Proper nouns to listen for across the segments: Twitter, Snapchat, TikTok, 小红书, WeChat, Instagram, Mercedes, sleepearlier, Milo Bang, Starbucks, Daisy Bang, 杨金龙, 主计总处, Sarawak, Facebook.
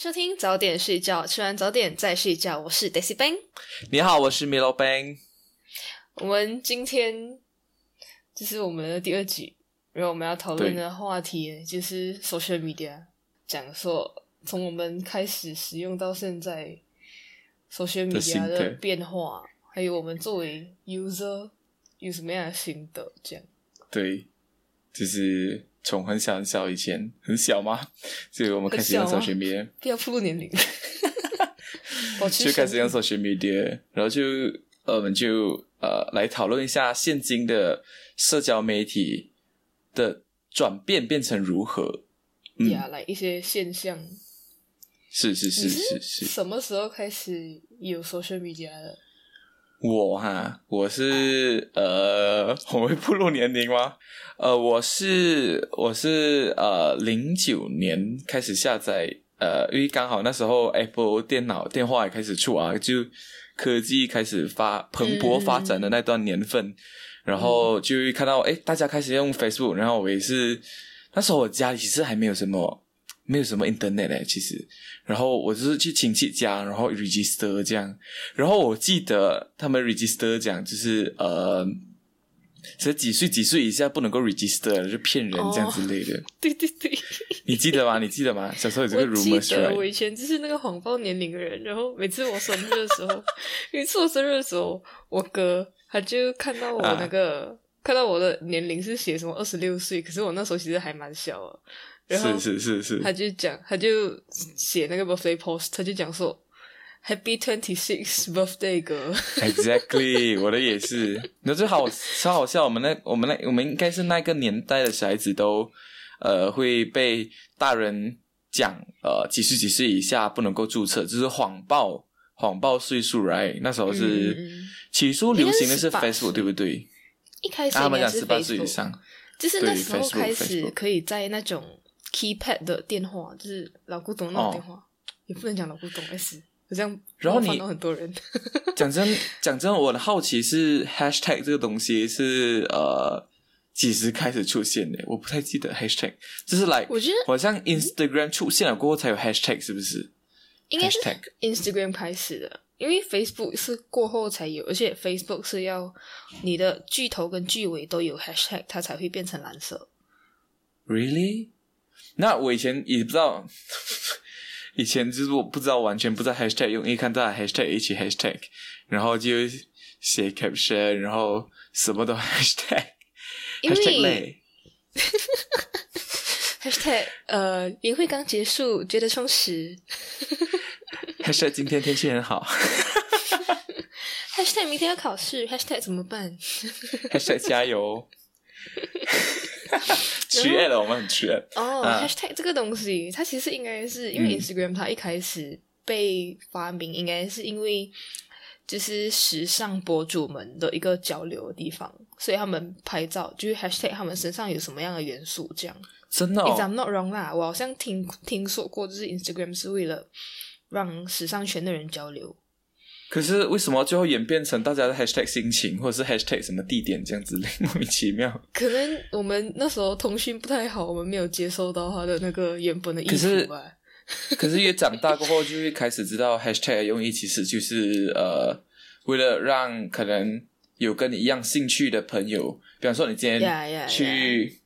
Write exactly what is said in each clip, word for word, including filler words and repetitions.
迎收听早点睡觉，吃完早点再睡觉。我是 Daisy Bang。 你好，我是 Milo Bang。 我们今天这是我们的第二集，然后我们要讨论的话题就是 social media， 讲说从我们开始使用到现在 social media 的变化，还有我们作为 user 有什么样的心得这样。对，就是从很小很小以前，很小吗？所以我们开始用 social media， 不要暴露年龄，就开始用 social media， 然后就呃，我们就呃来讨论一下现今的社交媒体的转变变成如何。嗯，呀，来一些现象。是是是是是。什么时候开始有 social media 的？我哈，我是呃，我会暴露年龄吗？呃，我是我是呃，零九年开始下载，呃，因为刚好那时候 Apple 电脑电话也开始出啊，就科技开始发蓬勃发展的那段年份，嗯、然后就看到哎，大家开始用 Facebook， 然后我也是那时候我家里其实还没有什么没有什么 internet 嘞，其实。然后我就是去亲戚家，然后 register 这样。然后我记得他们 register 这样，就是呃，是几岁几岁以下不能够 register， 就骗人这样之类的。哦、对对对，你记得吗？你记得吗？小时候有这个 rumor。我记得，我以前就是那个谎报年龄的人。然后每次我生日的时候，每次我生日的时候，我哥他就看到我那个、啊、看到我的年龄是写什么二十六岁，可是我那时候其实还蛮小啊。是是是是，他就讲，他就写那个 birthday post， 他就讲说 Happy twenty-sixth birthday girl。 Exactly， 我的也是。那就好超好笑，我们那我们那我们应该是那个年代的小孩子都呃会被大人讲呃几岁几岁以下不能够注册，就是谎报谎报岁数 right？ 那时候是、嗯、起初流行的是 Facebook， 对不对？一开始他们讲十八岁以上，就是那时候开始可以在那种keypad 的电话，就是老古董那种电话、哦、也不能讲老古董 S， 好像冒犯到很多人。讲真讲真，我的好奇是 hashtag 这个东西是呃几时开始出现的，我不太记得 hashtag， 就是来、like, 我觉得好像 Instagram 出现了过后才有 hashtag， 是不是？应该是 Instagram 开始的，因为 Facebook 是过后才有，而且 Facebook 是要你的句头跟句尾都有 hashtag 它才会变成蓝色。 Really？那我以前也不知道，以前就是我不知道，完全不知道 hashtag 用，一看到 hashtag 一起 hashtag， 然后就写 caption， 然后什么都 hashtag， hashtag 累。hashtag 呃，年会刚结束，觉得充实。hashtag 今天天气很好。hashtag 明天要考试 ，hashtag 怎么办 ？hashtag 加油。取悦了，我们很取悦哦、啊、hashtag 这个东西它其实应该是因为 Instagram 它一开始被发明、嗯、应该是因为就是时尚博主们的一个交流的地方，所以他们拍照就是 hashtag 他们身上有什么样的元素这样。真的、哦、It's I'm not wrong 啦，我好像听听说过就是 Instagram 是为了让时尚圈的人交流，可是为什么最后演变成大家的 hashtag 心情或者是 hashtag 什么地点这样子，莫名其妙。可能我们那时候通讯不太好，我们没有接收到他的那个原本的意思吧。可是可是越长大过后就会开始知道 hashtag 的用意，其实就是呃为了让可能有跟你一样兴趣的朋友，比方说你今天去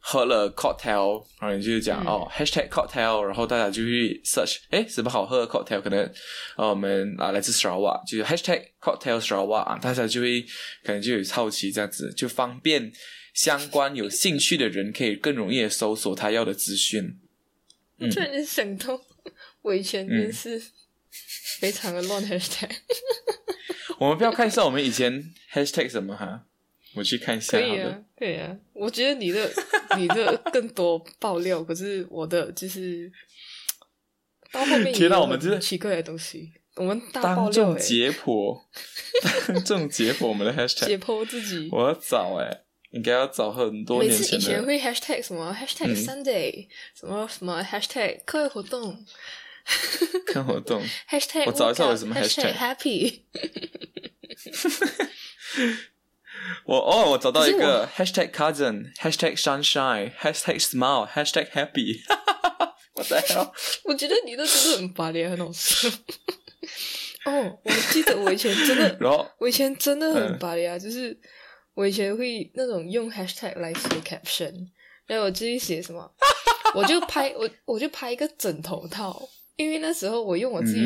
喝了 cocktail， 然后你就讲、嗯、哦 hashtag cocktail， 然后大家就去 search 诶什么好喝的 cocktail， 可能、呃、我们、啊、来自 Sarawak 就是 hashtag cocktail Sarawak、啊、大家就会可能就有好奇这样子，就方便相关有兴趣的人可以更容易的搜索他要的资讯。我突然想到我以前真是非常的乱 hashtag。我们不要看一下我们以前 hashtag 什么哈，我去看一下。可以啊，可以啊。我觉得你的你的更多爆料，可是我的就是到后面也有奇怪的东西。我们大爆料、欸、当众解剖，当众解剖我们的 hashtag， 解剖自己。我要找哎、欸，应该要找很多年前的。每次以前会 hashtag 什么 hashtag Sunday，、嗯、什么什么 hashtag 课外活动，课外活动 hashtag 我找一下有什么 hashtag happy 。我哦，我找到一个 hashtag cousin， hashtag sunshine， hashtag smile， hashtag happy，我的天，我觉得你都真的很拔脸，很好笑。哦，我记得我以前真的，然后我以前真的很拔脸啊，就是我以前会那种用 hashtag 来写 caption， 然后我自己写什么，我就拍我我就拍一个枕头套，因为那时候我用我自己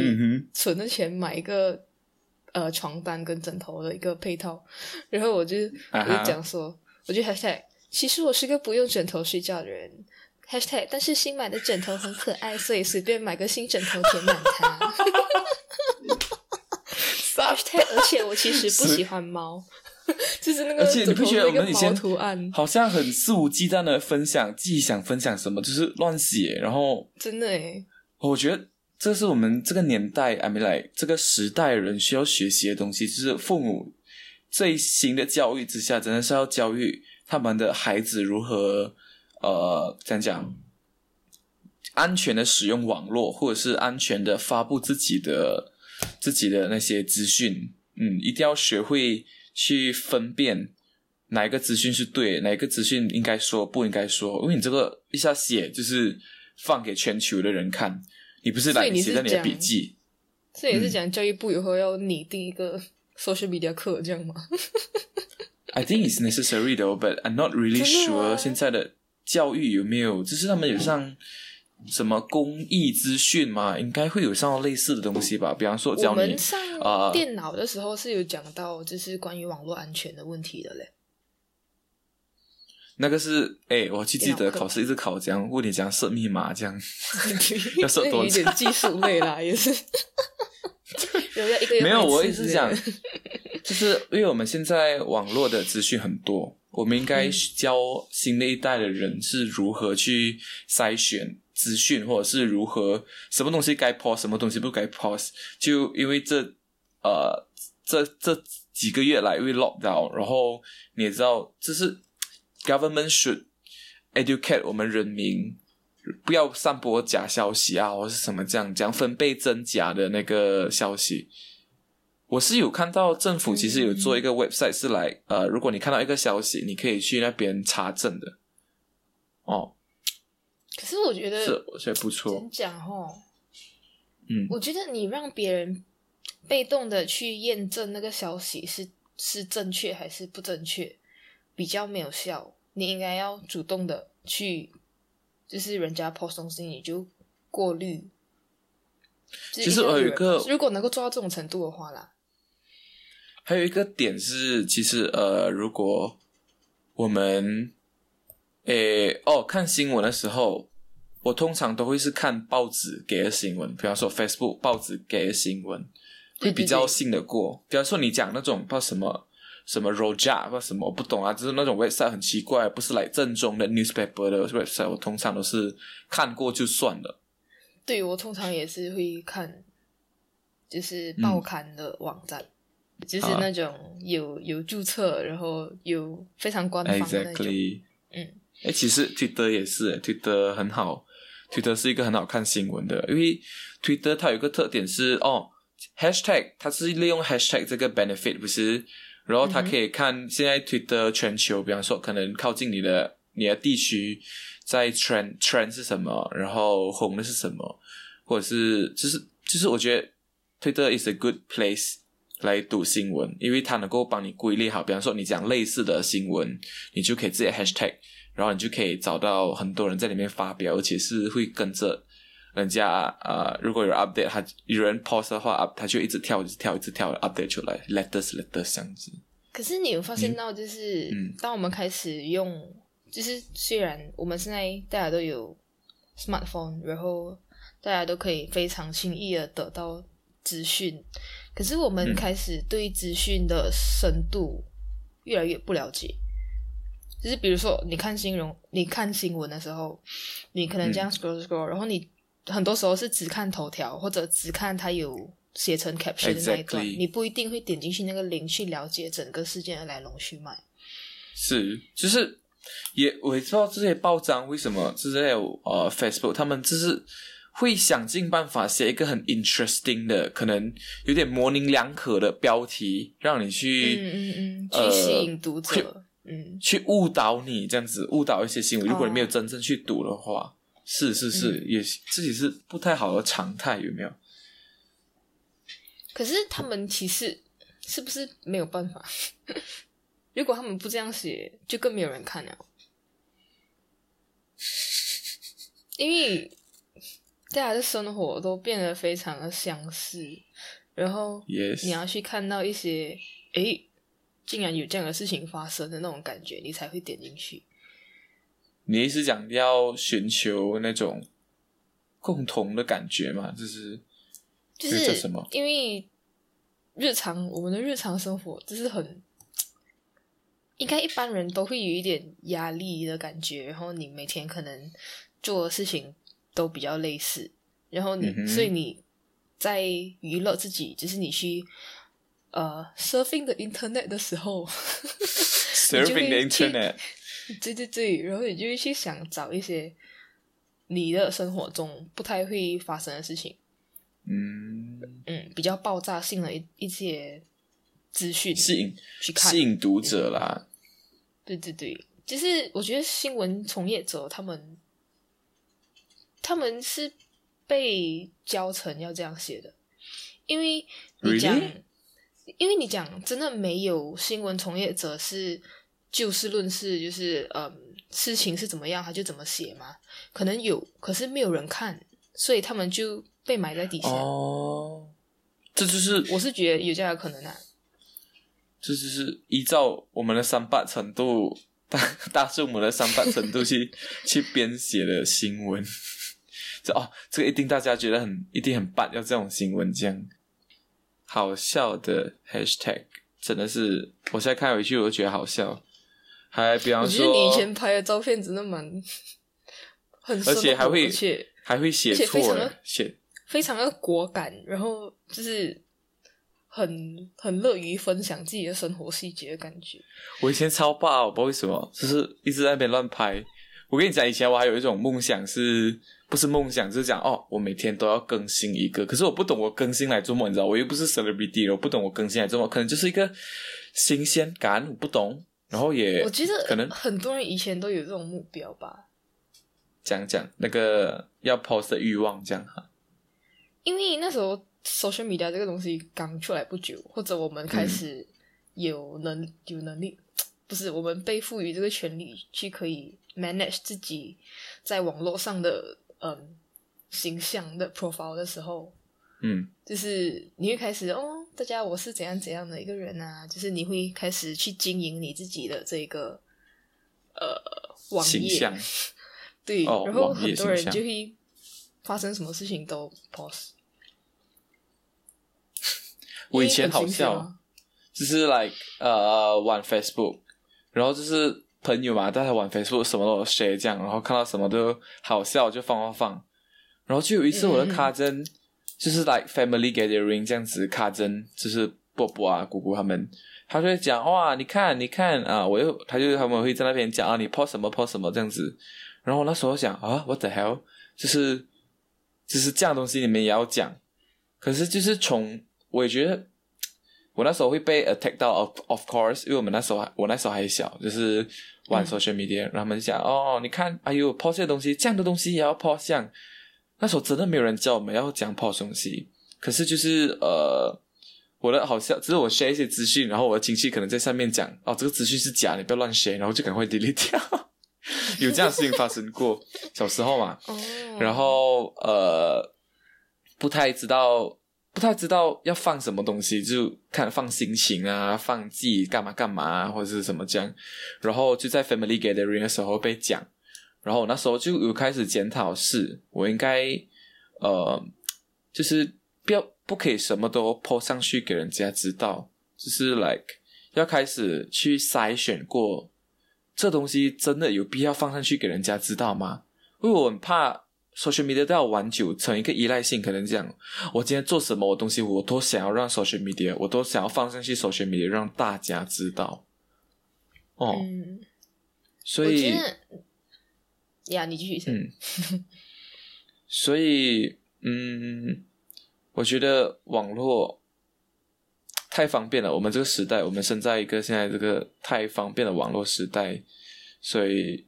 存的钱买一个。呃，床单跟枕头的一个配套，然后我就我就讲说， uh-huh. 我就 hashtag， 其实我是个不用枕头睡觉的人 ，hashtag， 但是新买的枕头很可爱，所以随便买个新枕头填满它。hashtag， 而且我其实不喜欢猫，就是那个枕头的一个毛图案，好像很肆无忌惮的分享自己想分享什么，就是乱写，然后真的诶，我觉得。这是我们这个年代 I mean like 这个时代人需要学习的东西，就是父母最新的教育之下真的是要教育他们的孩子如何呃，这样讲安全的使用网络，或者是安全的发布自己的自己的那些资讯。嗯，一定要学会去分辨哪一个资讯是对，哪一个资讯应该说不应该说，因为你这个一下写就是放给全球的人看，你不是来写在你的笔记，所以你是讲教育部以后要拟定一个 social media 课这样吗？ I think it's necessary though, but I'm not really sure 现在的教育有没有，就是他们有上什么公益资讯嘛，应该会有上类似的东西吧。比方说教你，我们上电脑的时候是有讲到就是关于网络安全的问题的嘞。那个是哎、欸，我去记得考试一直考这样，问你讲设密码这样，要设多久？有一点技术类啦，也是。一个没有，我一直讲，就是因为我们现在网络的资讯很多，我们应该教新的一代的人是如何去筛选资讯，或者是如何什么东西该 post， 什么东西不该 post。就因为这呃这这几个月来因为 lockdown， 然后你也知道，就是。Government should educate 我们人民，不要散播假消息啊，或是什么这样这样分贝真假的那个消息。我是有看到政府其实有做一个 website 是来呃，如果你看到一个消息，你可以去那边查证的。哦，可是我觉得是，我觉得不错。真讲哦，嗯，我觉得你让别人被动的去验证那个消息是是正确还是不正确。比较没有效，你应该要主动的去，就是人家 post 东西你就过滤。其实我有一个，如果能够做到这种程度的话啦，还有一个点是，其实呃，如果我们，诶哦，看新闻的时候，我通常都会是看报纸给的新闻，比方说 Facebook 报纸给的新闻会比较信得过。比方说你讲那种不知道什么。什么 Rojak 或什么我不懂啊，就是那种 website 很奇怪，不是来正宗的 newspaper 的 website， 我通常都是看过就算了。对，我通常也是会看，就是报刊的网站，嗯、就是那种有、啊、有注册，然后有非常官方的那种。Exactly。嗯，哎、欸，其实 Twitter 也是 ，Twitter 很好 ，Twitter 是一个很好看新闻的，因为 Twitter 它有一个特点是哦 ，hashtag 它是利用 hashtag 这个 benefit 不是。然后他可以看现在 Twitter 全球，比方说可能靠近你的你的地区在 trend trend 是什么，然后红的是什么，或者是就是就是我觉得 Twitter is a good place 来读新闻，因为它能够帮你归类好，比方说你讲类似的新闻，你就可以自己 hashtag， 然后你就可以找到很多人在里面发表，而且是会跟着人家呃，如果有 update， 他有人 post 的话，他就一直跳，一直跳，一直跳 ，update 出来 ，letters letters 这样子。可是你有发现到，就是、嗯、当我们开始用，就是虽然我们现在大家都有 smartphone， 然后大家都可以非常轻易的得到资讯，可是我们开始对资讯的深度越来越不了解。就是比如说，你看新闻，你看新闻的时候，你可能这样 scroll scroll，、嗯、然后你。很多时候是只看头条，或者只看它有写成 caption 的那一段， exactly. 你不一定会点进去那个 link 去了解整个事件的来龙去脉。是，就是也我也知道这些报章为什么这些呃 Facebook 他们就是会想尽办法写一个很 interesting 的，可能有点模棱两可的标题，让你去嗯嗯嗯、呃、去吸引读者，嗯，去误导你这样子，误导一些新闻。如果你没有真正去读的话。是是是、嗯、也自己是不太好的常态，有没有？可是他们其实是不是没有办法如果他们不这样写就更没有人看了，因为大家的生活都变得非常的相似，然后你要去看到一些诶、yes. 竟然有这样的事情发生的那种感觉，你才会点进去。你是讲要寻求那种共同的感觉吗？就是就是什么？因为日常我们的日常生活就是很应该一般人都会有一点压力的感觉，然后你每天可能做的事情都比较类似，然后你、嗯、所以你在娱乐自己，就是你去呃 surfing the internet 的时候surfing the internet 对对对，然后你就会去想找一些你的生活中不太会发生的事情，嗯嗯，比较爆炸性的一一些资讯吸引去看，吸引读者啦、嗯、对对对，就是我觉得新闻从业者他们他们是被教成要这样写的，因为你讲、really? 因为你讲真的没有新闻从业者是就事论事，就是嗯事情是怎么样他就怎么写嘛，可能有，可是没有人看，所以他们就被埋在底下。哦，这就是我是觉得有这样的可能啊，这就是依照我们的三八程度，大大数母的三八程度去去编写的新闻。这哦，这个一定大家觉得很一定很棒，要这种新闻这样好笑的 hashtag 真的是，我现在看回去我就觉得好笑。还比方说，我觉得你以前拍的照片真的蛮很生活，而且还会还会写错了，写非常的果敢，然后就是很很乐于分享自己的生活细节的感觉。我以前超霸，我不知道为什么，就是一直在那边乱拍。我跟你讲，以前我还有一种梦想是。不是梦想，就是讲哦，我每天都要更新一个。可是我不懂我更新来做么，你知道，我又不是 celebrity 了，我不懂我更新来做么，可能就是一个新鲜感，我不懂。然后也我觉得可能很多人以前都有这种目标吧。讲讲那个要 post 的欲望，这样哈。因为那时候 social media 这个东西刚出来不久，或者我们开始有能、嗯、有能力，不是我们被赋予这个权利去可以 manage 自己在网络上的。嗯，形象的 profile 的时候，嗯，就是你会开始哦，大家我是怎样怎样的一个人啊，就是你会开始去经营你自己的这个呃网页形象对、哦，然后很多人就会发生什么事情都 post。我以前好笑，就是 like 呃玩 Facebook， 然后就是。朋友嘛，大家玩 Facebook 什么都有 share 这样，然后看到什么都好笑就放放放，然后就有一次我的 cousin、嗯、就是 like family gathering 这样子 cousin 就是伯伯啊姑姑他们，他就会讲哇你看你看啊，我又他就他们会在那边讲啊你 post 什么 post 什么这样子，然后我那时候想啊 what the hell 就是就是这样东西你们也要讲，可是就是从我也觉得我那时候会被 attack 到 of, of course 因为我们那时候我那时候还小，就是玩 social media、嗯、然后他们就讲哦你看哎呦 post 这东西这样的东西也要 post 这样，那时候真的没有人教我们要讲 post 东西，可是就是呃我的好笑只是我 share 一些资讯，然后我的亲戚可能在上面讲哦这个资讯是假你不要乱 share， 然后就赶快 delete 掉有这样的事情发生过小时候嘛、哦、然后呃不太知道不太知道要放什么东西，就看放心情啊放自己干嘛干嘛、啊、或者是什么这样，然后就在 family gathering 的时候被讲，然后那时候就有开始检讨是我应该呃就是不要不可以什么都 po 上去给人家知道，就是 like 要开始去筛选过这东西真的有必要放上去给人家知道吗，因为我很怕social media 都要玩久成一个依赖性，可能这样我今天做什么我东西我都想要让 social media 我都想要放上去 social media 让大家知道哦、嗯，所以呀你继续嗯，所以嗯，我觉得网络太方便了，我们这个时代我们身在一个现在这个太方便的网络时代，所以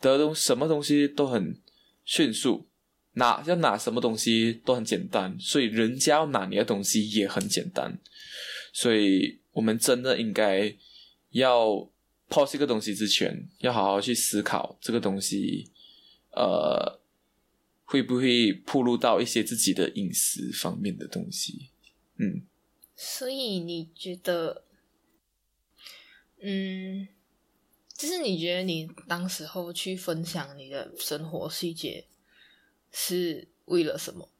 得什么东西都很迅速，拿要拿什么东西都很简单，所以人家要拿你的东西也很简单。所以我们真的应该要 post 这个东西之前，要好好去思考这个东西呃，会不会暴露到一些自己的隐私方面的东西。嗯，所以你觉得嗯，就是你觉得你当时候去分享你的生活细节是为了什么？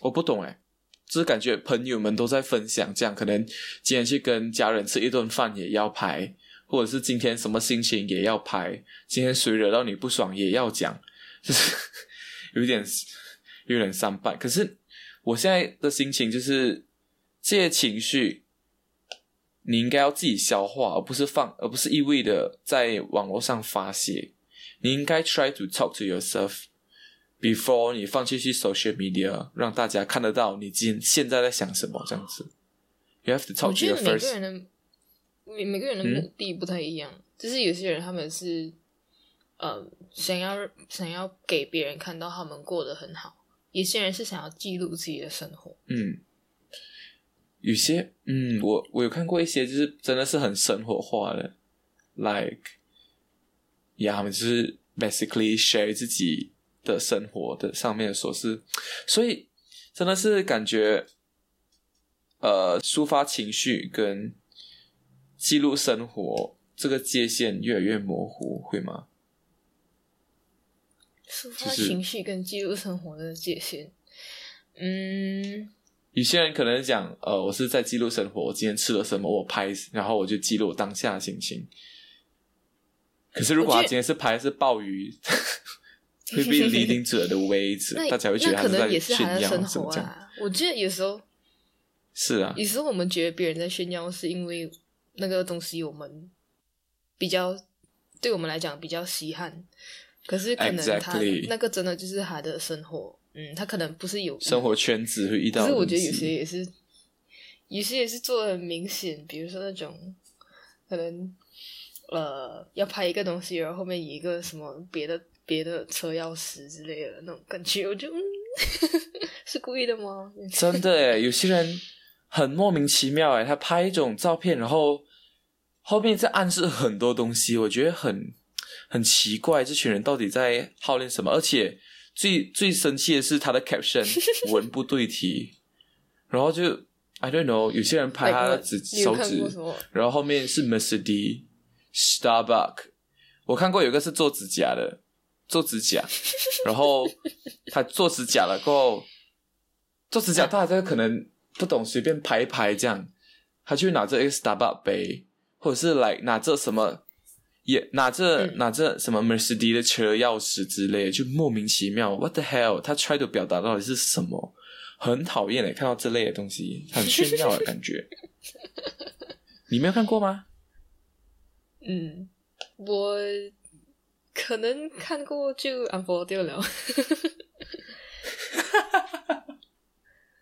我不懂欸，就是感觉朋友们都在分享，这样可能今天去跟家人吃一顿饭也要拍，或者是今天什么心情也要拍，今天谁惹到你不爽也要讲，就是有点有点三八。可是我现在的心情就是这些情绪你应该要自己消化，而不是放，而不是一味的在网络上发泄。你应该 try to talk to yourself before 你放弃去 social media 让大家看得到你今现在在想什么，这样子。You have to talk to your first。我觉得每个人的每个人的目的不太一样，嗯，就是有些人他们是，呃，想要想要给别人看到他们过得很好，有些人是想要记录自己的生活。嗯。有些嗯我我有看过一些就是真的是很生活化的 like yeah 他们就是 basically share 自己的生活的上面的琐事，所以真的是感觉呃抒发情绪跟记录生活这个界限越来越模糊，会吗？抒发情绪跟记录生活的界限，嗯，有些人可能讲呃，我是在记录生活，我今天吃了什么我拍，然后我就记录我当下的心情。可是如果他今天是拍是鲍鱼会被leading to the waves， 大家会觉得他是在炫耀生活啊。我觉得有时候是啊，有时候我们觉得别人在炫耀是因为那个东西我们比较，对我们来讲比较稀罕，可是可能他 exactly. 那个真的就是他的生活，嗯，他可能不是有生活圈子会遇到的，可是我觉得有些也是有些也是做得很明显，比如说那种可能呃要拍一个东西，然后后面有一个什么别的别的车钥匙之类的那种感觉，我就嗯是故意的吗？真的耶，有些人很莫名其妙耶，他拍一种照片然后后面在暗示很多东西，我觉得很很奇怪，这群人到底在好练什么。而且最最生气的是他的 caption 文不对题，然后就 I don't know， 有些人拍他的指、like, 手指，然后后面是 Mercedes Starbucks， 我看过有个是做指甲的，做指甲然后他做指甲了过后，做指甲大家可能不懂随便拍一拍这样，他就拿着一个 Starbucks 杯，或者是 like 拿着什么也拿着、嗯、拿着什么 Mercedes 的车钥匙之类的，就莫名其妙 What the hell， 他 try to 表达到底是什么，很讨厌耶，看到这类的东西很炫耀的感觉你没有看过吗？嗯，我可能看过就 unfollow 掉了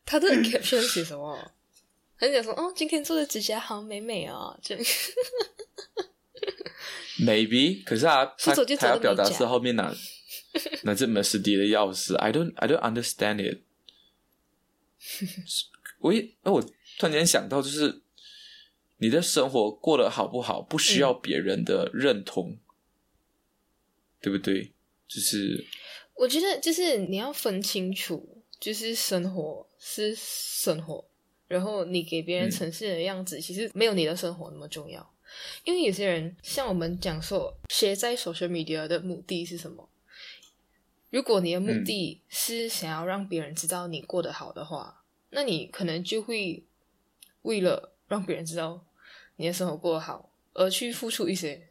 他的 caption 写什么，他讲说哦今天做的指甲好美美哦这样maybe， 可是他他他要表达是后面拿拿着 Mercedes 的钥匙 I don't I don't understand it 我一我突然间想到，就是你的生活过得好不好不需要别人的认同，嗯，对不对？就是我觉得就是你要分清楚，就是生活是生活，然后你给别人呈现的样子，嗯，其实没有你的生活那么重要。因为有些人像我们讲说写在 social media 的目的是什么，如果你的目的是想要让别人知道你过得好的话，那你可能就会为了让别人知道你的生活过得好而去付出一些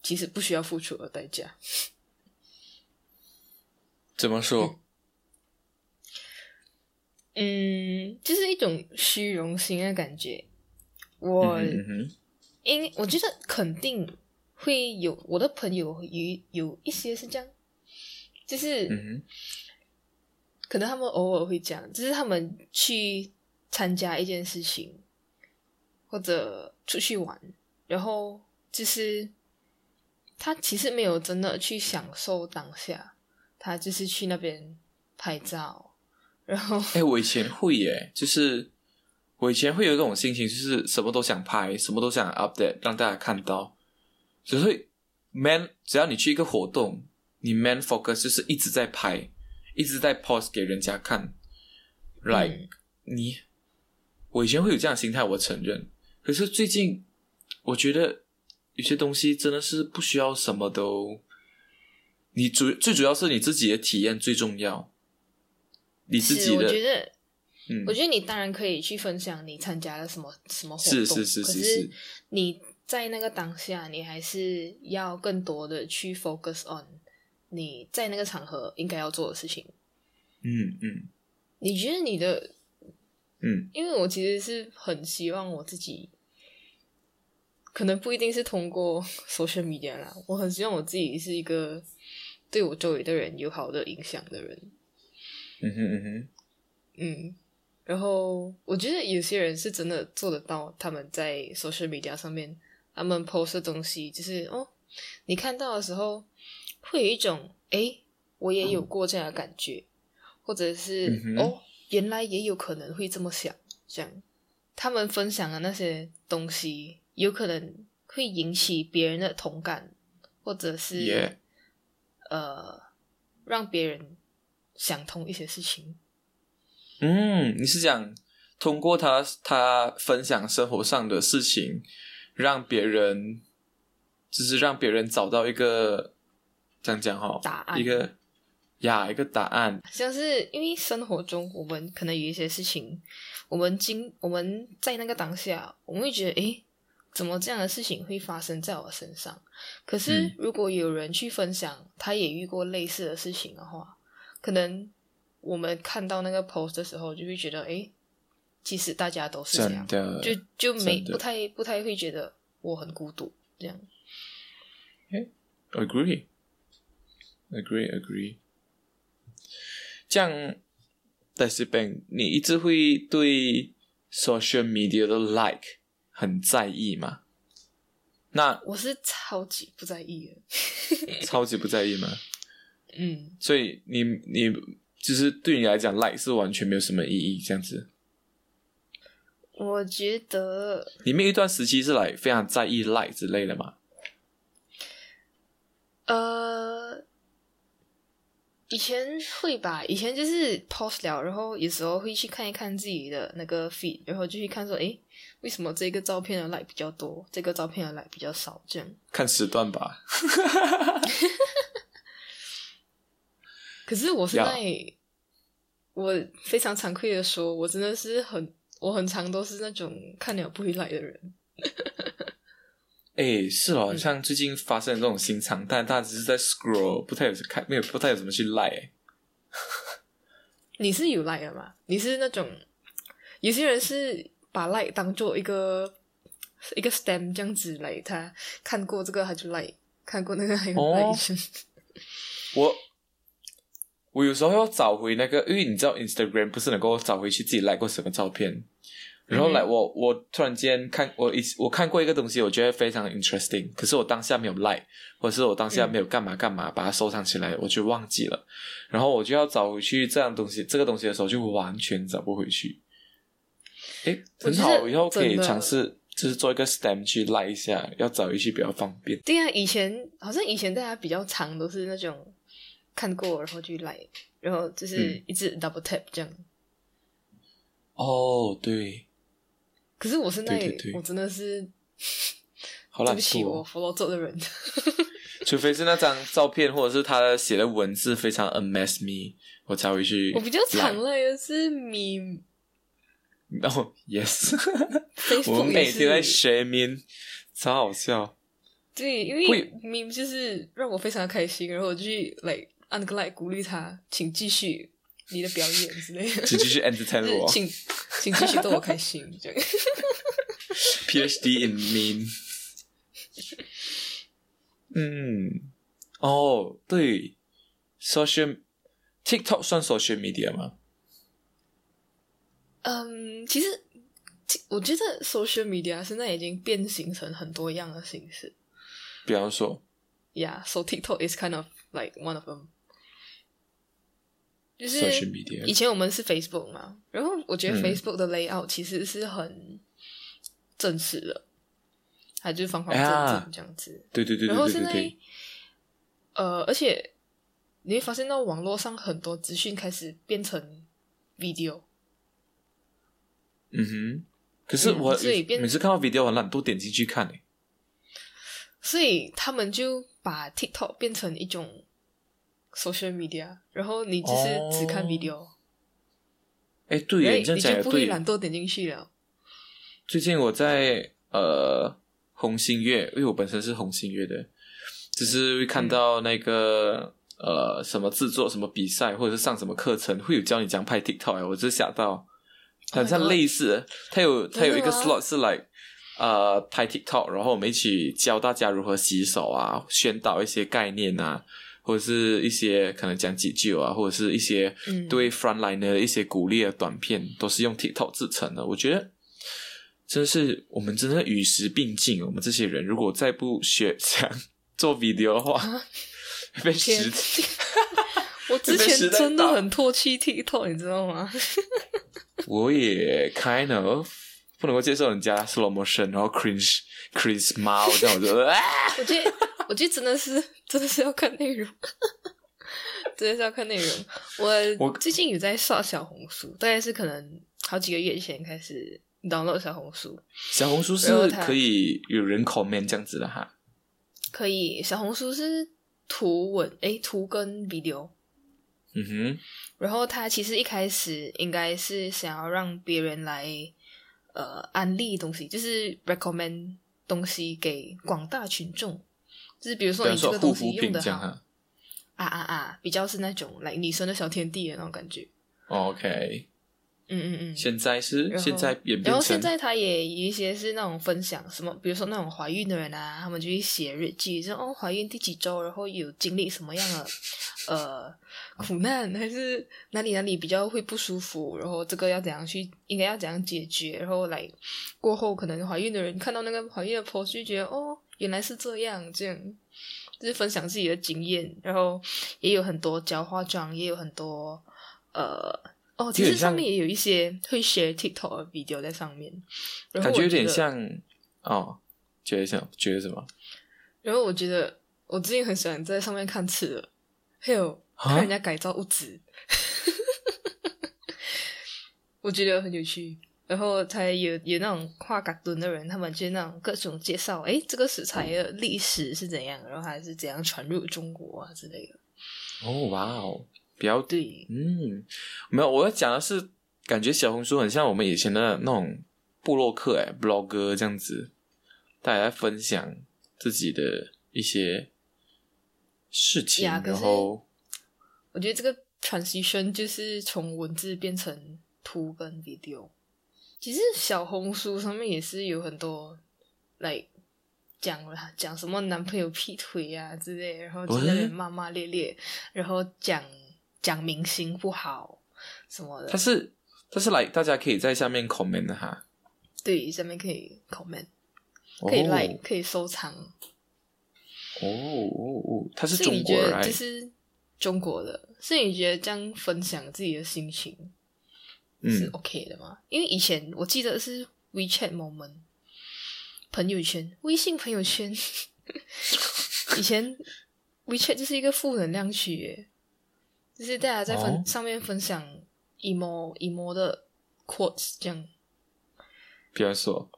其实不需要付出的代价。怎么说？嗯，就是一种虚荣心的感觉。我嗯哼嗯哼因为我觉得肯定会有，我的朋友有有一些是这样，就是，嗯，可能他们偶尔会这样，就是他们去参加一件事情，或者出去玩，然后就是他其实没有真的去享受当下，他就是去那边拍照，然后诶、欸、我以前会耶，就是我以前会有一种心情，就是什么都想拍，什么都想 update 让大家看到，只是 man 只要你去一个活动，你 man focus 就是一直在拍，一直在 post 给人家看 like、嗯、你我以前会有这样的心态，我承认，可是最近我觉得有些东西真的是不需要什么都，你主最主要是你自己的体验最重要，你自己的。我觉得，嗯，我觉得你当然可以去分享你参加了什么什么活动，是是是是是。可是你在那个当下，你还是要更多的去 focus on 你在那个场合应该要做的事情。嗯嗯。你觉得你的，嗯，因为我其实是很希望我自己。可能不一定是通过 social media 啦，我很希望我自己是一个对我周围的人有好的影响的人。嗯哼嗯哼，嗯，然后我觉得有些人是真的做得到，他们在 social media 上面，他们 post 的东西就是哦，你看到的时候会有一种诶我也有过这样的感觉，或者是、嗯、哦原来也有可能会这么想，这样他们分享的那些东西。有可能会引起别人的同感，或者是、yeah. 呃，让别人想通一些事情。嗯，你是讲通过他他分享生活上的事情，让别人就是让别人找到一个这样讲哦，答案一个呀一个答案，像是因为生活中我们可能有一些事情，我们经我们在那个当下，我们会觉得诶。怎么这样的事情会发生在我身上？可是如果有人去分享他也遇过类似的事情的话，可能我们看到那个 post 的时候就会觉得诶其实大家都是这样，就就没不太不太会觉得我很孤独这样。 agree agree agree 这样。Daisy Bang 你一直会对 social media 的 like很在意吗？那我是超级不在意的。超级不在意吗？嗯，所以你你就是对你来讲 like 是完全没有什么意义这样子。我觉得你们有一段时期是来非常在意 like 之类的吗？呃以前会吧，以前就是 post 了，然后有时候会去看一看自己的那个 feed， 然后就去看说诶为什么这个照片的 like 比较多，这个照片的 like 比较少，这样看时段吧。可是我现在、yeah. 我非常惭愧的说，我真的是很我很常都是那种看了不会 like 的人。诶、欸、是哦、嗯、像最近发生的这种新常态，大家只是在 scroll， 不太有看没有不太有什么去 like、欸、你是有 like 的吗？你是那种有些人是把 like 当做一个一个 stem 这样子来，他看过这个他就 like， 看过那个还有 like、哦、我我有时候要找回那个，因为你知道 Instagram 不是能够找回去自己 like 过什么照片，然后来、like, 我我突然间看我我看过一个东西，我觉得非常 interesting， 可是我当下没有 like， 或者是我当下没有干嘛干嘛把它收藏起来，我就忘记了，然后我就要找回去这样东西这个东西的时候就完全找不回去。诶很好，我以后可以尝试就是做一个 stem 去 like 一下，要找一些比较方便。对啊，以前好像以前大家比较常都是那种看过然后就 like， 然后就是一直 double tap 这样、嗯、哦对，可是我现在对对对我真的是好懒惰、哦、对不起我佛罗做的人。除非是那张照片或者是他写的文字非常 amaze me 我才会去 like。 我比较常 like 的是 meme。 哦 yes。 我们每天在学 meme 超好笑。对，因为 meme 就是让我非常开心，然后我就去 like 按个 like 鼓励他请继续你的表演之类的，请继续 entertain 我，请请继续逗我开心。PhD in meme。 嗯，哦，对 ，social TikTok 算 social media 吗？嗯，其实我觉得 social media 现在已经变形成很多样的形式，比方说， yeah, so TikTok is kind of like one of them. 就是以前我们是 Facebook 嘛，然后我觉得 Facebook 的 layout 其实是很正式的，它就是方方正正这样子。对对对对对对。然后现在，呃，而且你会发现到网络上很多资讯开始变成 video。嗯哼，可是我每次看到 video 我懒惰点进去看欸。所以他们就把 TikTok 变成一种 social media， 然后你就是只看 video。哎、哦，对耶，你这样讲也对，你就不会懒惰点进去了。最近我在呃红星月，因为我本身是红星月的，就是会看到那个、嗯、呃什么制作、什么比赛，或者是上什么课程，会有教你讲拍 TikTok， 我就吓到，很像类似，它、oh、有它有一个 slot 是 like。呃，拍 TikTok， 然后我们一起教大家如何洗手啊，宣导一些概念啊，或者是一些可能讲几句啊，或者是一些对 frontliner 的一些鼓励的短片，嗯、都是用 TikTok 制成的。我觉得真的是我们真的与时并进。我们这些人如果再不学想做 video 的话，啊、被时我之前真的很唾弃 TikTok， 你知道吗？我也 kind of。不能够接受人家 slow motion， 然后 cringe cringe smile 这样，我觉得，我觉得，我觉得真的是，真的是要看内容，真的是要看内容。我最近有在刷小红书，大概是可能好几个月前开始 download 小红书。小红书是可以有人 comment 这样子的哈？可以，小红书是图文，诶，图跟 video。嗯哼。然后他其实一开始应该是想要让别人来。呃，安利东西就是 recommend 东西给广大群众，就是比如说你这个东西用的好，啊啊啊，比较是那种 like 女生的小天地的那种感觉。OK， 嗯嗯嗯。现在是现在演变成，然后现在他也有一些是那种分享什么，比如说那种怀孕的人啊，他们就会写日记，就哦怀孕第几周，然后有经历什么样的呃苦难，还是哪里哪里比较会不舒服，然后这个要怎样去，应该要怎样解决，然后来过后可能怀孕的人看到那个怀孕的 post 就觉得哦原来是这样，这样就是分享自己的经验，然后也有很多教化妆，也有很多呃哦其实上面也有一些会 share TikTok 的 video 在上面，然后我觉得感觉有点像哦觉得像觉得什么，然后我觉得我最近很喜欢在上面看吃的，还有看人家改造物质我觉得很有趣，然后才有有那种画卡顿的人，他们就那种各种介绍诶这个食材的历史是怎样，然后还是怎样传入中国啊之类的。哦哇哦，比较对，嗯，没有，我要讲的是感觉小红书很像我们以前的那种部落客诶 blogger 这样子，大家在分享自己的一些事情，yeah， 然后我觉得这个 transition 就是从文字变成图跟 video。 其实小红书上面也是有很多来讲啦，讲什么男朋友劈腿啊之类，然后在那边骂骂咧咧，然后讲讲明星不好什么的，但是但是来大家可以在下面 comment 的哈，对，下面可以 comment， 可以 like，oh， 可以收藏。哦哦哦，他是中国人，就是中国的，所以你觉得这样分享自己的心情是 OK 的吗？嗯，因为以前我记得是 WeChat moment 朋友圈，微信朋友圈以前 WeChat 就是一个负能量区耶，就是大家在分、哦、上面分享 emo emo 的 quotes 这样，比如说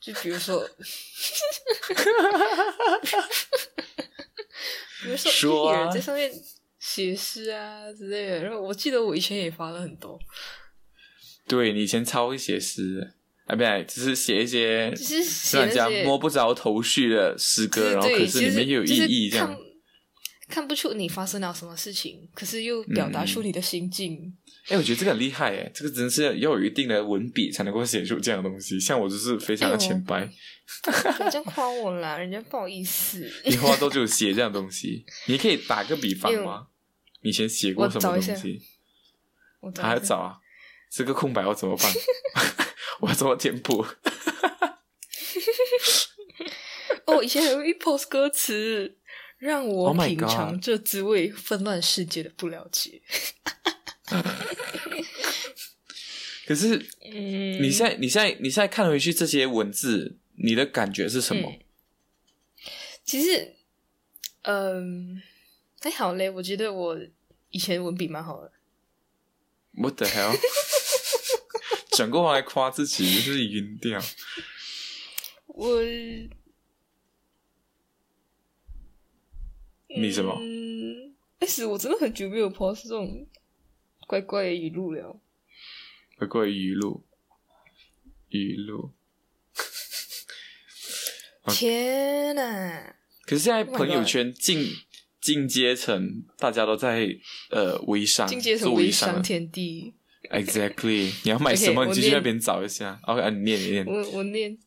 就比如说比如说说啊，在上面写诗啊之类的，然后我记得我以前也发了很多。对，你以前超会写诗啊，不然只是写一些让人家摸不着头绪的诗歌，然后可是里面又有意义，这样、就是就是、看, 看不出你发生了什么事情，可是又表达出你的心境。哎、嗯欸，我觉得这个很厉害哎，这个真的是要有一定的文笔才能够写出这样的东西。像我就是非常的浅白。哎人家夸我啦，人家不好意思。你花多久写这样东西？你可以打个比方吗？你以前写过什么东西？我找一下，还要找啊？这个空白我怎么办？我怎么填补？哦，以前还会 post 歌词，让我品尝这滋味，纷乱世界的不了解。可是，嗯，你现在你现在你现在看回去这些文字，你的感觉是什么？嗯、其实，嗯、呃，还好嘞。我觉得我以前文笔蛮好的。What the hell？ 转过来夸自己就是晕掉。我，你什么？嗯，哎，是我真的很久没有 post 这种怪怪的语录了。怪怪语录，语录。天啊！可是现在朋友圈进进阶层，大家都在呃微商，进阶层微商天地。Exactly， 你要买什么？ Okay, 你就去那边找一下。OK，、啊、你念，你念。我我念，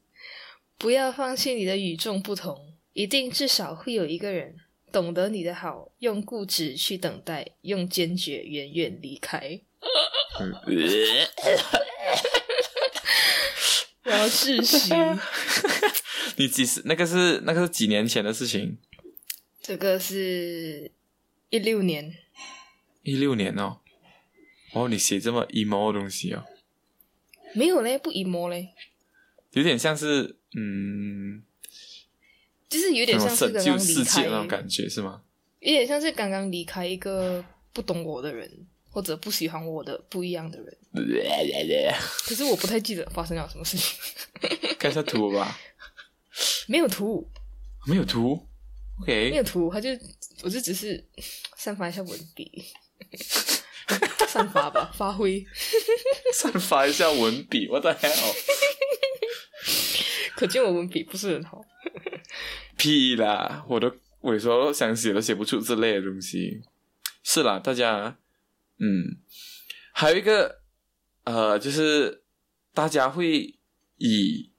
不要放弃你的与众不同，一定至少会有一个人懂得你的好，用固执去等待，用坚决远远离开。然后窒息。你几时？那个是那个是几年前的事情？这个是一六年。一六年哦，哦，你写这么 emo 的东西哦？没有嘞，不 emo 嘞。有点像是，嗯，就是有点像是刚刚离开那种感觉是吗？有点像是刚刚离开一个不懂我的人。或者不喜欢我的不一样的人，可是我不太记得发生了什么事情。看一下图吧。没有图，没有图 ，OK， 没有图，他就我就只是散发一下文笔，散发吧，发挥，散发一下文笔，我的 hell， 可见我文笔不是很好。屁啦，我都我有时候想写都写不出这类的东西。是啦，大家。嗯，还有一个，呃，就是大家会以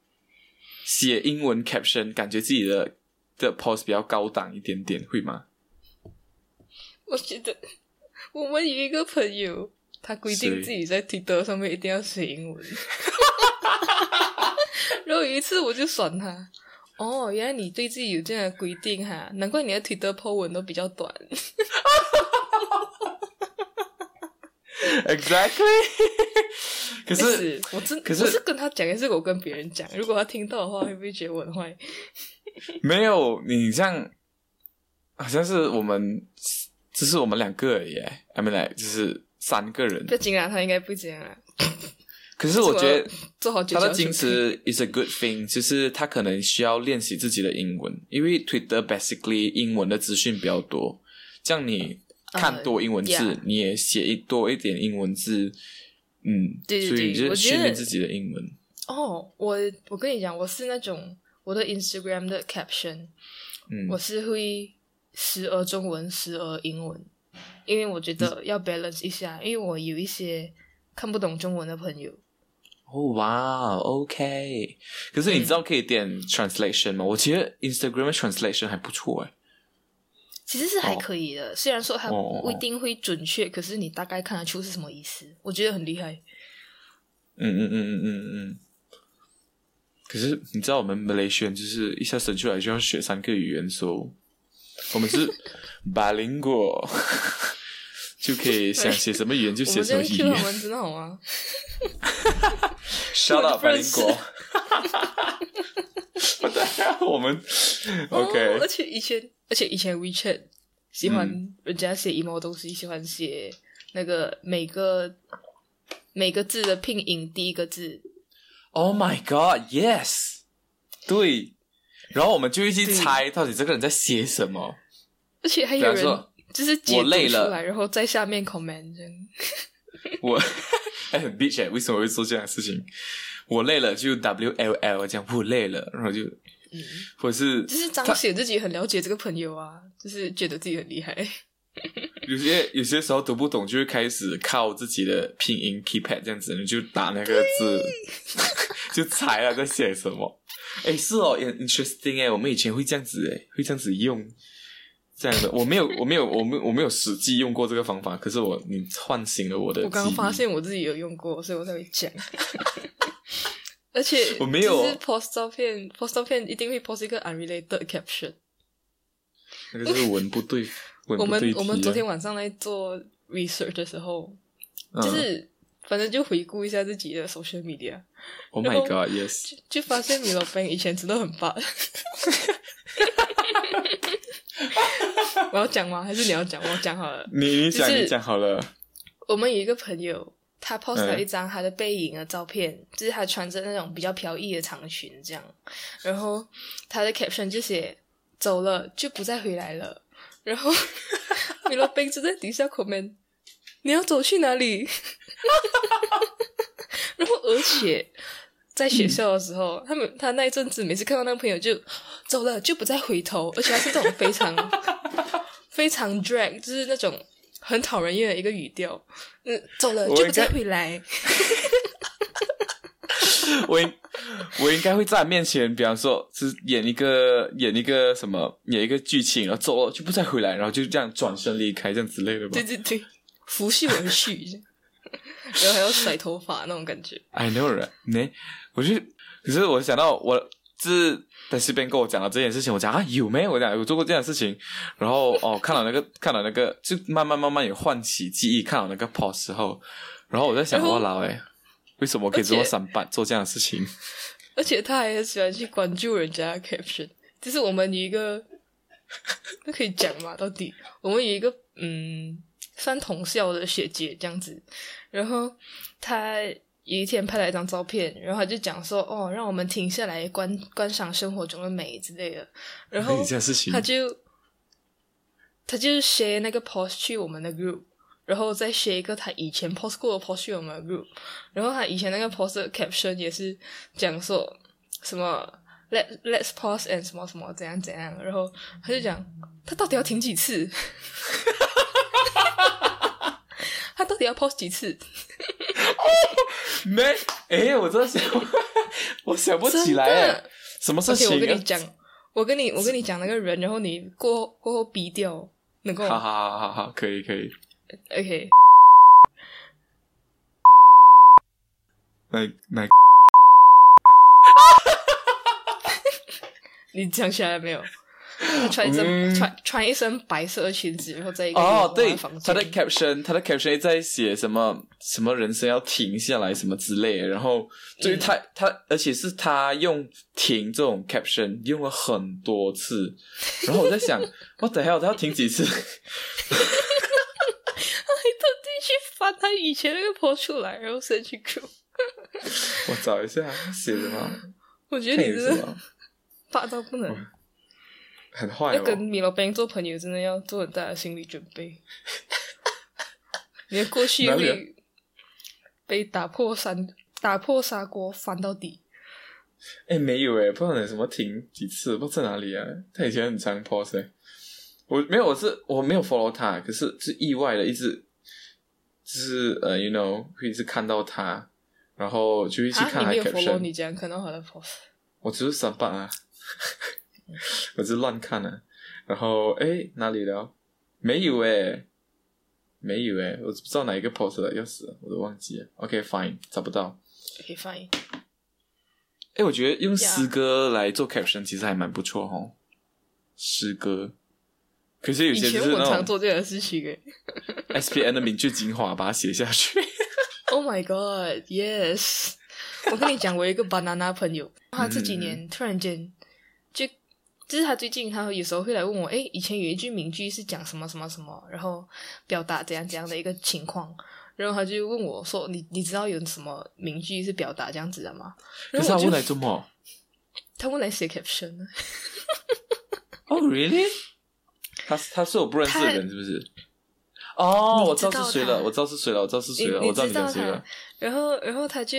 写英文 caption 感觉自己的的 post 比较高档一点点，会吗？我觉得我们有一个朋友，他规定自己在 Twitter 上面一定要写英文，然后有一次我就爽他，哦，原来你对自己有这样的规定哈，难怪你的 Twitter po 文都比较短。Exactly， 可是我真可是我是跟他讲，也是我跟别人讲。如果他听到的话，会不会觉得我很坏？没有，你像好像是我们，只是我们两个而已。I mean， like, 就是三个人。不惊讶，他应该不惊讶。可是我觉得他的矜持 is a good thing， 就是他可能需要练习自己的英文，因为 Twitter basically 英文的资讯比较多，这样你。看多英文字、uh, yeah. 你也写一多一点英文字，嗯，对对对，所以就是训练自己的英文。哦，我我跟你讲，我是那种我的 Instagram 的 caption，、嗯、我是会时而中文时而英文，因为我觉得要 balance 一下，因为我有一些看不懂中文的朋友。哦哇 ，OK， 可是你知道可以点 translation 吗？嗯、我觉得 Instagram 的 translation 还不错哎。其实是还可以的、哦、虽然说它不一定会准确、哦、可是你大概看得出是什么意思，我觉得很厉害。嗯嗯嗯嗯嗯嗯。可是你知道我们 Malaysian 就是一下生出来就要学三个语言，说我们是 bilingual 就可以想写什么语言就写什么语言。我们这样 Q 他们真的好吗？ Shout out bilingual。 我大家我们 OK、哦、而且以前而且以前 WeChat 喜欢人家写 emo 的东西、嗯、喜欢写那个每个每个字的拼音第一个字。 Oh my god yes， 对，然后我们就一起猜到底这个人在写什么，而且还有人就是解读出来然后在下面 comment 我哎很 bitch 哎，为什么会做这样的事情，我累了就 W L L 这样，我累了然后就嗯、或是就是彰显自己很了解这个朋友啊，就是觉得自己很厉害。有些有些时候读不懂就会开始靠自己的拼音 keypad 这样子，你就打那个字就猜了在写什么。诶是哦，也 interesting 诶，我们以前会这样子诶，会这样子用这样的，我没有我没有我没有我没有实际用过这个方法，可是我你唤醒了我的记忆。我刚发现我自己有用过，所以我才会讲。而且我没有 post 照片 post 照片一定会 post 一个 unrelated caption， 那个是文不对文不对题、啊、我们我们昨天晚上来做 research 的时候、啊、就是反正就回顾一下自己的 social media。 Oh my god yes， 就, 就发现 Milo Bang 以前真的很棒。我要讲吗？还是你要讲？我讲好了。你你讲、就是、你讲好了。我们有一个朋友，他 post 了一张他的背影的照片、嗯、就是他穿着那种比较飘逸的长裙这样，然后他的 caption 就写走了就不再回来了，然后Milo Bang 就在底下 comment 你要走去哪里。然后而且在学校的时候、嗯、他们他那一阵子每次看到那个朋友就走了就不再回头，而且他是这种非常非常 drag， 就是那种很讨人厌的一个语调，嗯，走了就不再回来。我应我应该会在他面前，比方说是演一个演一个什么演一个剧情，然后走了就不再回来，然后就这样转身离开这样之类的吧。对对对，拂袖而去。然后还要甩头发那种感觉。I know right， 那我就可是我想到我是在这边跟我讲了这件事情，我讲啊有没有我讲有做过这样的事情，然后哦看到那个看到那个就慢慢慢慢有唤起记忆，看到那个 post 之后，然后我在想我老诶，为什么我可以做到三板做这样的事情？而且他还喜欢去关注人家的 caption， 就是我们有一个那可以讲嘛，到底我们有一个嗯。算同校的学姐这样子，然后她有一天拍了一张照片，然后她就讲说哦让我们停下来观观赏生活中的美之类的，然后她就她就 share 那个 post 去我们的 group， 然后再 share 一个她以前 post 过的 post 去我们的 group， 然后她以前那个 post 的 caption 也是讲说什么 let, let's pause and 什么什么怎样怎样，然后她就讲她到底要停几次。他到底要 post 几次？哦、没，哎，我真的想，我想不起来，什么事情、啊 okay， 我跟你讲，我跟你，我跟你讲那个人，然后你过过后逼掉，能够？好好好好好，可以可以。OK， 那那，你讲起来了没有？穿一身、嗯、穿穿一身白色的裙子，然后在一个哦，对，他的 caption， 他的 caption 在写什么什么人生要停下来什么之类的，然后就是他、嗯、他，而且是他用停这种 caption 用了很多次，然后我在想，我等一下他要停几次？他还特地去翻他以前那个 post 出来，然后先去 Q。我找一下写什么？我觉得你真的霸道不能。很坏哦！要跟Milo Bang做朋友，真的要做很大的心理准备。你的过去会被打破砂打破砂锅翻到底。哎、欸，没有哎，不知道你什么停几次，不知道在哪里啊？他以前很常 post 哎，我没有，我是我没有 follow 他，可是是意外的，一直就是呃、uh, ，you know， 会一直看到他，然后就一直看他 caption。啊，你没有 follow， 你竟然看到他的 post？ 我只是三八啊。我是乱看了，然后诶哪里了？没有诶没有诶我不知道哪一个 post 了，要死了我都忘记了。 OK fine， 找不到。 OK fine。 诶我觉得用诗歌来做 caption 其实还蛮不错齁，诗歌可是有些就是那种以前我常做这样的事情诶。S P N 的名句精华把它写下去。Oh my god yes。 我跟你讲，我有一个 banana 朋友，他这几年突然间就就是他最近他有时候会来问我，诶以前有一句名句是讲什么什么什么，然后表达怎样怎样的一个情况，然后他就问我说你你知道有什么名句是表达这样子的吗？然后我就可是他问来做么？他问来写 caption。 Oh really？ 他他是我不认识的人是不是？哦、oh， 我知道是谁了，我知道是谁了，我知道是谁了，我知道你讲谁了。然后然后他就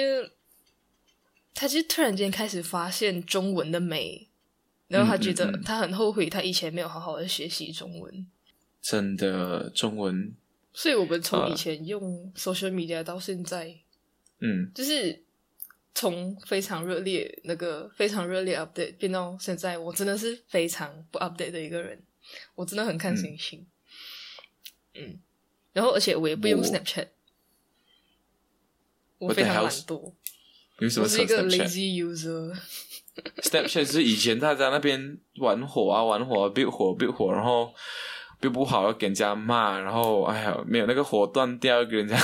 他就突然间开始发现中文的美，然后他觉得他很后悔他以前没有好好的学习中文。真的中文，所以我们从以前用 social media 到现在，嗯，就是从非常热烈那个非常热烈 update 变到现在，我真的是非常不 update 的一个人，我真的很看心情。 嗯， 嗯，然后而且我也不用 Snapchat， 我非常懒惰。你为什么是一个 lazy user？ Snapchat 是以前大家那边玩火啊玩火 build 火 build 火，然后 build 不好要给人家骂，然后哎呀没有那个火断掉要给人家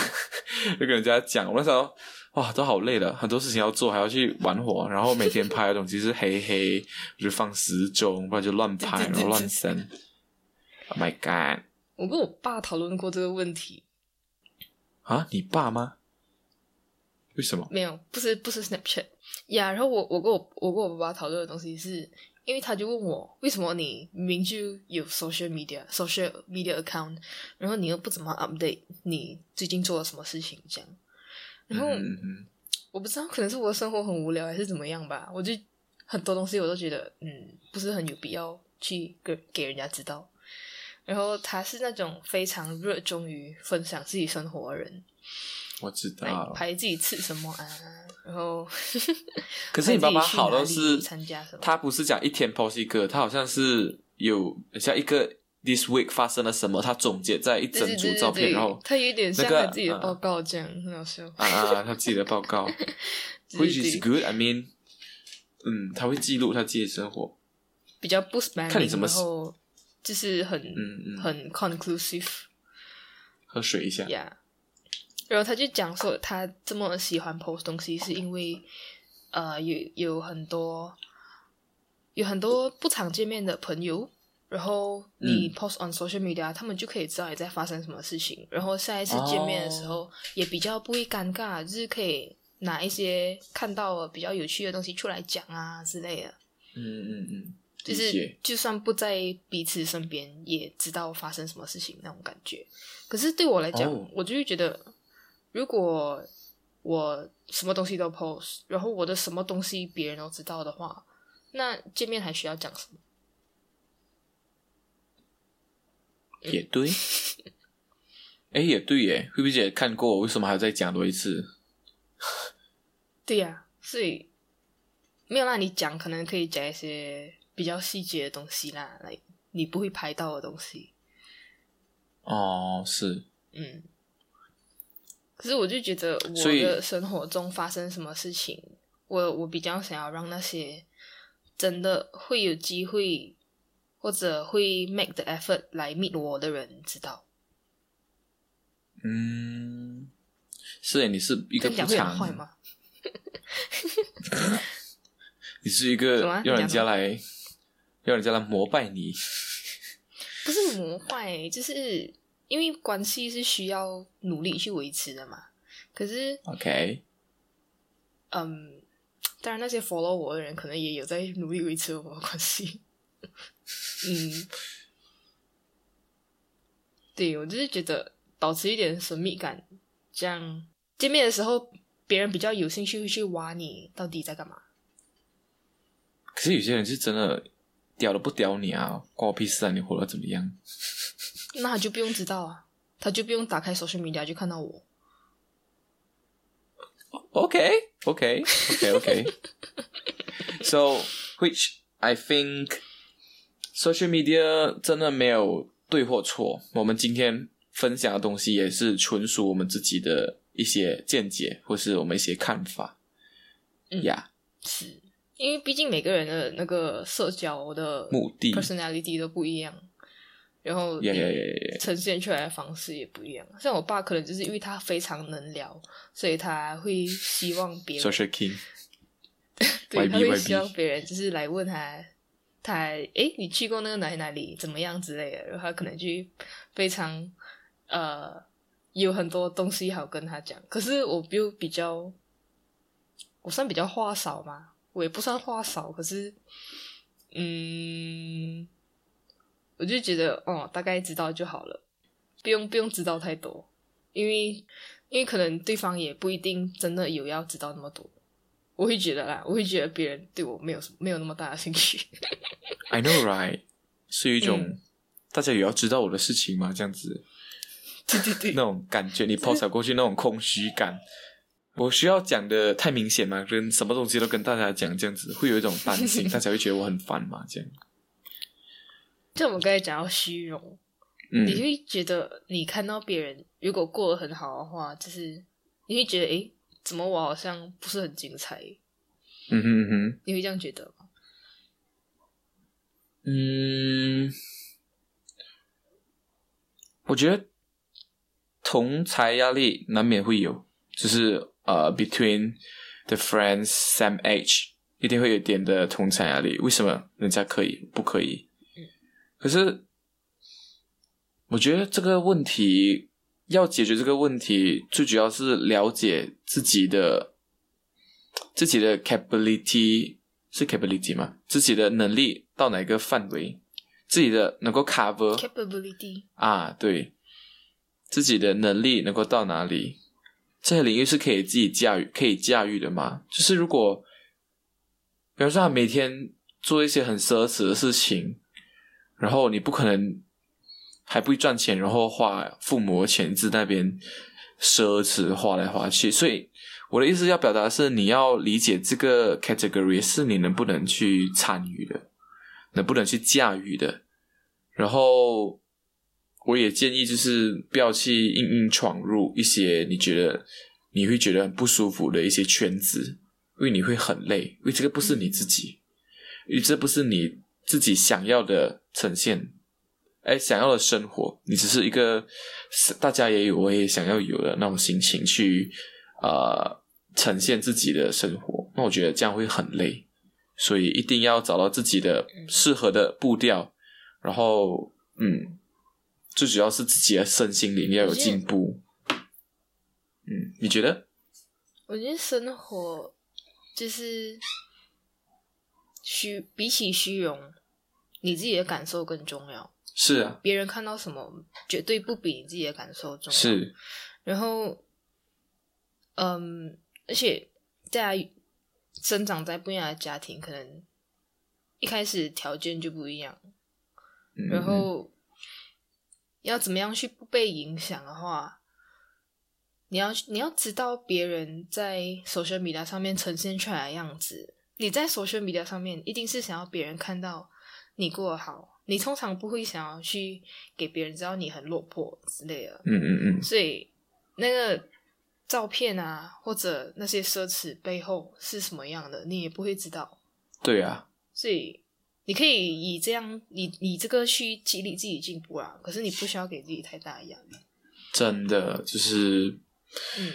要给人家讲。我那时候哇都好累了，很多事情要做还要去玩火，然后每天拍的东西是黑黑就放时钟，不然就乱拍然后乱删。Oh my god， 我跟我爸讨论过这个问题。啊，你爸吗？为什么？没有，不是不是 Snapchat 呀、yeah, 然后我我跟我我跟我爸爸讨论的东西是，因为他就问我为什么你明就有 social media social media account， 然后你又不怎么 update 你最近做了什么事情这样。然后、嗯、我不知道可能是我的生活很无聊还是怎么样吧，我就很多东西我都觉得嗯不是很有必要去给给人家知道。然后他是那种非常热衷于分享自己生活的人，我知道拍自己吃什么啊，然后可是你爸爸好到是他不是讲一天 post 一个，他好像是有像一个 this week 发生了什么，他总结在一整组照片。对对对对，然后他有点像他自己的报告这样、那个、很好笑啊啊他自己的报告which is good I mean 嗯，他会记录他自己的生活，比较不 spamming， 看你怎么，然后就是很、嗯嗯、很 conclusive。 喝水一下、yeah. 然后他就讲说他这么喜欢 post 东西是因为呃有有很多有很多不常见面的朋友，然后你 post on social media、嗯、他们就可以知道你在发生什么事情，然后下一次见面的时候、哦、也比较不会尴尬，就是可以拿一些看到比较有趣的东西出来讲啊之类的。嗯嗯嗯，就是就算不在彼此身边也知道发生什么事情那种感觉。可是对我来讲、oh. 我就会觉得如果我什么东西都 post， 然后我的什么东西别人都知道的话，那见面还需要讲什么？也对诶也对耶，慧碧姐看过我为什么还要再讲多一次对呀、啊，所以没有让你讲可能可以讲一些比较细节的东西啦，like, 你不会拍到的东西。哦，是。嗯。可是我就觉得我的生活中发生什么事情，我我比较想要让那些真的会有机会或者会 make the effort 来 meet 我的人知道。嗯，是耶，你是一个不常。这样会很坏吗？你是一个要人家来要人家来膜拜你不是膜拜，就是因为关系是需要努力去维持的嘛。可是 OK 嗯，当然那些 follow 我的人可能也有在努力维持我的关系嗯，对，我就是觉得保持一点神秘感，这样见面的时候别人比较有兴趣去挖你到底在干嘛。可是有些人是真的屌都不屌你啊，关我屁事啊，你活得怎么样那他就不用知道啊，他就不用打开 social media 就看到我。 OK OK OK OK So which I think social media 真的没有对或错，我们今天分享的东西也是纯属我们自己的一些见解或是我们一些看法。嗯，呀、yeah. 是因为毕竟每个人的那个社交的目的 personality 都不一样，然后呈现出来的方式也不一样。像我爸可能就是因为他非常能聊，所以他会希望别人 social king 对，他会希望别人就是来问他他诶你去过那个哪里哪里怎么样之类的，然后他可能就非常呃有很多东西好跟他讲。可是我就比较我算比较话少嘛，我也不算话少，可是嗯我就觉得哦大概知道就好了，不用不用知道太多，因为因为可能对方也不一定真的有要知道那么多。我会觉得啦，我会觉得别人对我没有没有那么大的兴趣I know right 是一种、嗯、大家有要知道我的事情吗这样子对对对那种感觉你抛洒过去那种空虚感我需要讲的太明显嘛，跟什么东西都跟大家讲这样子会有一种担心大家会觉得我很烦嘛这样。就我们刚才讲到虚荣、嗯、你会觉得你看到别人如果过得很好的话，就是你会觉得诶怎么我好像不是很精彩。嗯哼嗯哼，你会这样觉得吗？嗯，我觉得同侪压力难免会有，就是呃、uh, ，between the friends same age， 一定会有点的同侪压力。为什么人家可以不可以？可是我觉得这个问题要解决，这个问题最主要是了解自己的自己的 capability， 是 capability 吗？自己的能力到哪个范围，自己的能够 cover capability 啊，对，自己的能力能够到哪里，这些领域是可以自己驾驭可以驾驭的嘛？就是如果比方说他每天做一些很奢侈的事情，然后你不可能还不会赚钱，然后花父母的钱在那边奢侈花来花去，所以我的意思要表达的是，你要理解这个 category 是你能不能去参与的，能不能去驾驭的。然后我也建议就是不要去硬硬闯入一些你觉得你会觉得很不舒服的一些圈子，因为你会很累，因为这个不是你自己，因为这不是你自己想要的呈现，哎，想要的生活，你只是一个大家也有我也想要有的那种心情去呃呈现自己的生活，那我觉得这样会很累，所以一定要找到自己的适合的步调，然后嗯，最主要是自己的身心灵要有进步。嗯，你觉得？我觉得生活就是虚，比起虚荣，你自己的感受更重要。是啊，别人看到什么绝对不比你自己的感受重要。是，然后，嗯，而且大家生长在不一样的家庭，可能一开始条件就不一样，嗯、然后要怎么样去不被影响的话，你要你要知道别人在 social media 上面呈现出来的样子，你在 social media 上面一定是想要别人看到你过得好。你通常不会想要去给别人知道你很落魄之类的，嗯嗯嗯，所以那个照片啊，或者那些奢侈背后是什么样的，你也不会知道。对啊，所以你可以以这样，你你这个去激励自己进步啊，可是你不需要给自己太大压力。真的就是，嗯，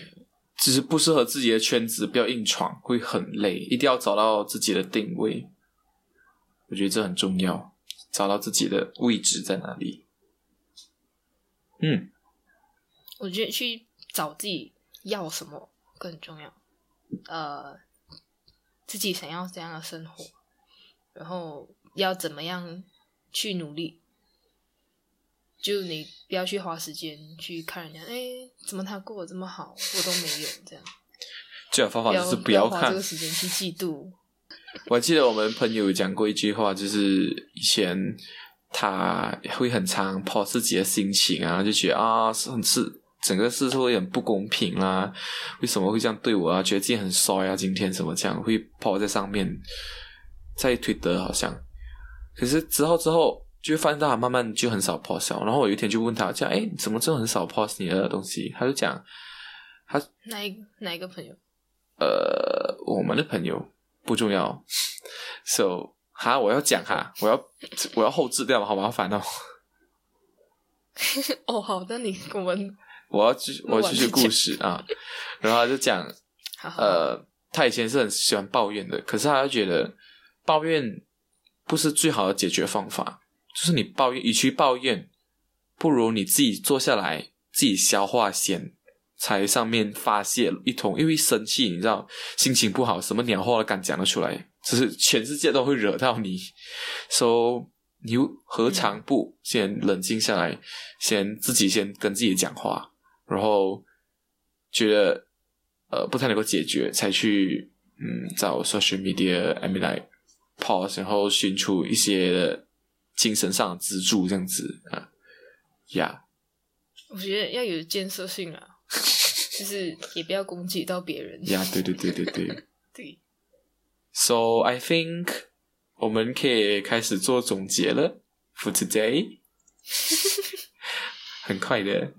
就是不适合自己的圈子，不要硬闯，会很累。一定要找到自己的定位，我觉得这很重要。找到自己的位置在哪里。嗯，我觉得去找自己要什么更重要，呃，自己想要怎样的生活，然后要怎么样去努力，就你不要去花时间去看人家，哎，怎么他过得这么好，我都没有这样。最好方法就是不要看，不要花这个时间去嫉妒。我记得我们朋友讲过一句话，就是以前他会很常 po 自己的心情啊，就觉得啊，是整个世界很不公平啦、啊，为什么会这样对我啊？觉得自己很衰啊，今天怎么这样会 po 在上面，在 Twitter 好像。可是之后之后就会发现到他慢慢就很少 post 了。然后我有一天就问他，这样哎，怎么就很少 post 你的东西？他就讲他哪一哪一个朋友？呃，我们的朋友。不重要 ，so 哈，我要讲哈，我要我要后置掉，好麻烦哦。哦，好的，你我们我要继我要继续故事啊，然后他就讲，呃，他以前是很喜欢抱怨的，可是他就觉得抱怨不是最好的解决方法，就是你抱怨，与其抱怨，不如你自己坐下来，自己消化先。才上面发泄一通，因为生气你知道心情不好什么鸟话都敢讲得出来，就是全世界都会惹到你， so 你何尝不先冷静下来，先自己先跟自己讲话，然后觉得呃不太能够解决，才去嗯找 social media I mean like pause， 然后寻出一些精神上的支柱这样子啊，呀、yeah. 我觉得要有建设性啊，就是也不要攻击到别人。呀、yeah, ，对对对对对。对。So I think 我们可以开始做总结了 for today 。很快的，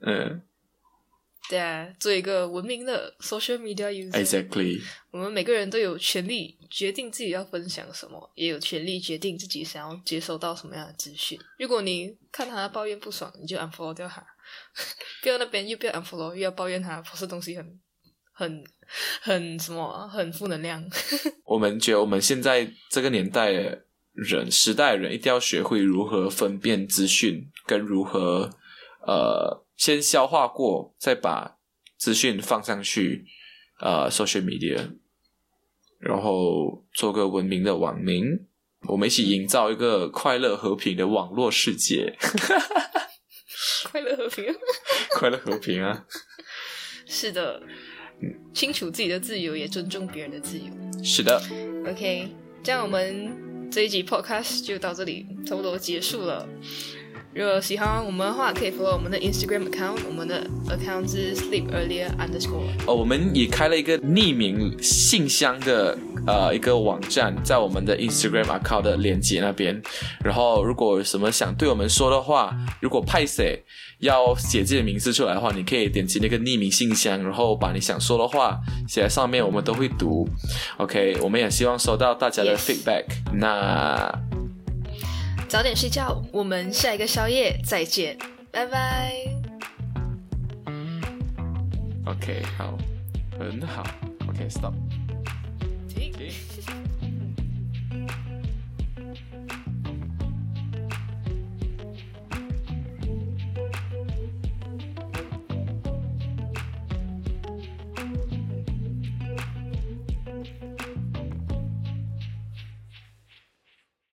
嗯。对，做一个文明的 social media user。 Exactly， 我们每个人都有权利决定自己要分享什么，也有权利决定自己想要接收到什么样的资讯。如果你看他抱怨不爽，你就 unfollow 掉他不要那边又不要 unfollow 又要抱怨他，不是东西很很很什么，很负能量我们觉得我们现在这个年代的人，时代的人一定要学会如何分辨资讯，跟如何呃先消化过再把资讯放上去呃 social media， 然后做个文明的网民，我们一起营造一个快乐和平的网络世界快乐和平快乐和平啊是的，清楚自己的自由，也尊重别人的自由。是的。 OK， 这样我们这一集 podcast 就到这里差不多结束了。如果喜欢我们的话，可以 follow 我们的 Instagram account， 我们的 account 是 sleepearlier underscore。 哦，我们也开了一个匿名信箱的呃一个网站，在我们的 Instagram account 的连接那边。然后如果有什么想对我们说的话，如果拍摄要写自己的名字出来的话，你可以点击那个匿名信箱，然后把你想说的话写在上面，我们都会读。 OK， 我们也希望收到大家的 feedback。 那早点睡觉，我们下一个宵夜再见，拜拜。 OK， 好，很好。 OK， stop。 停。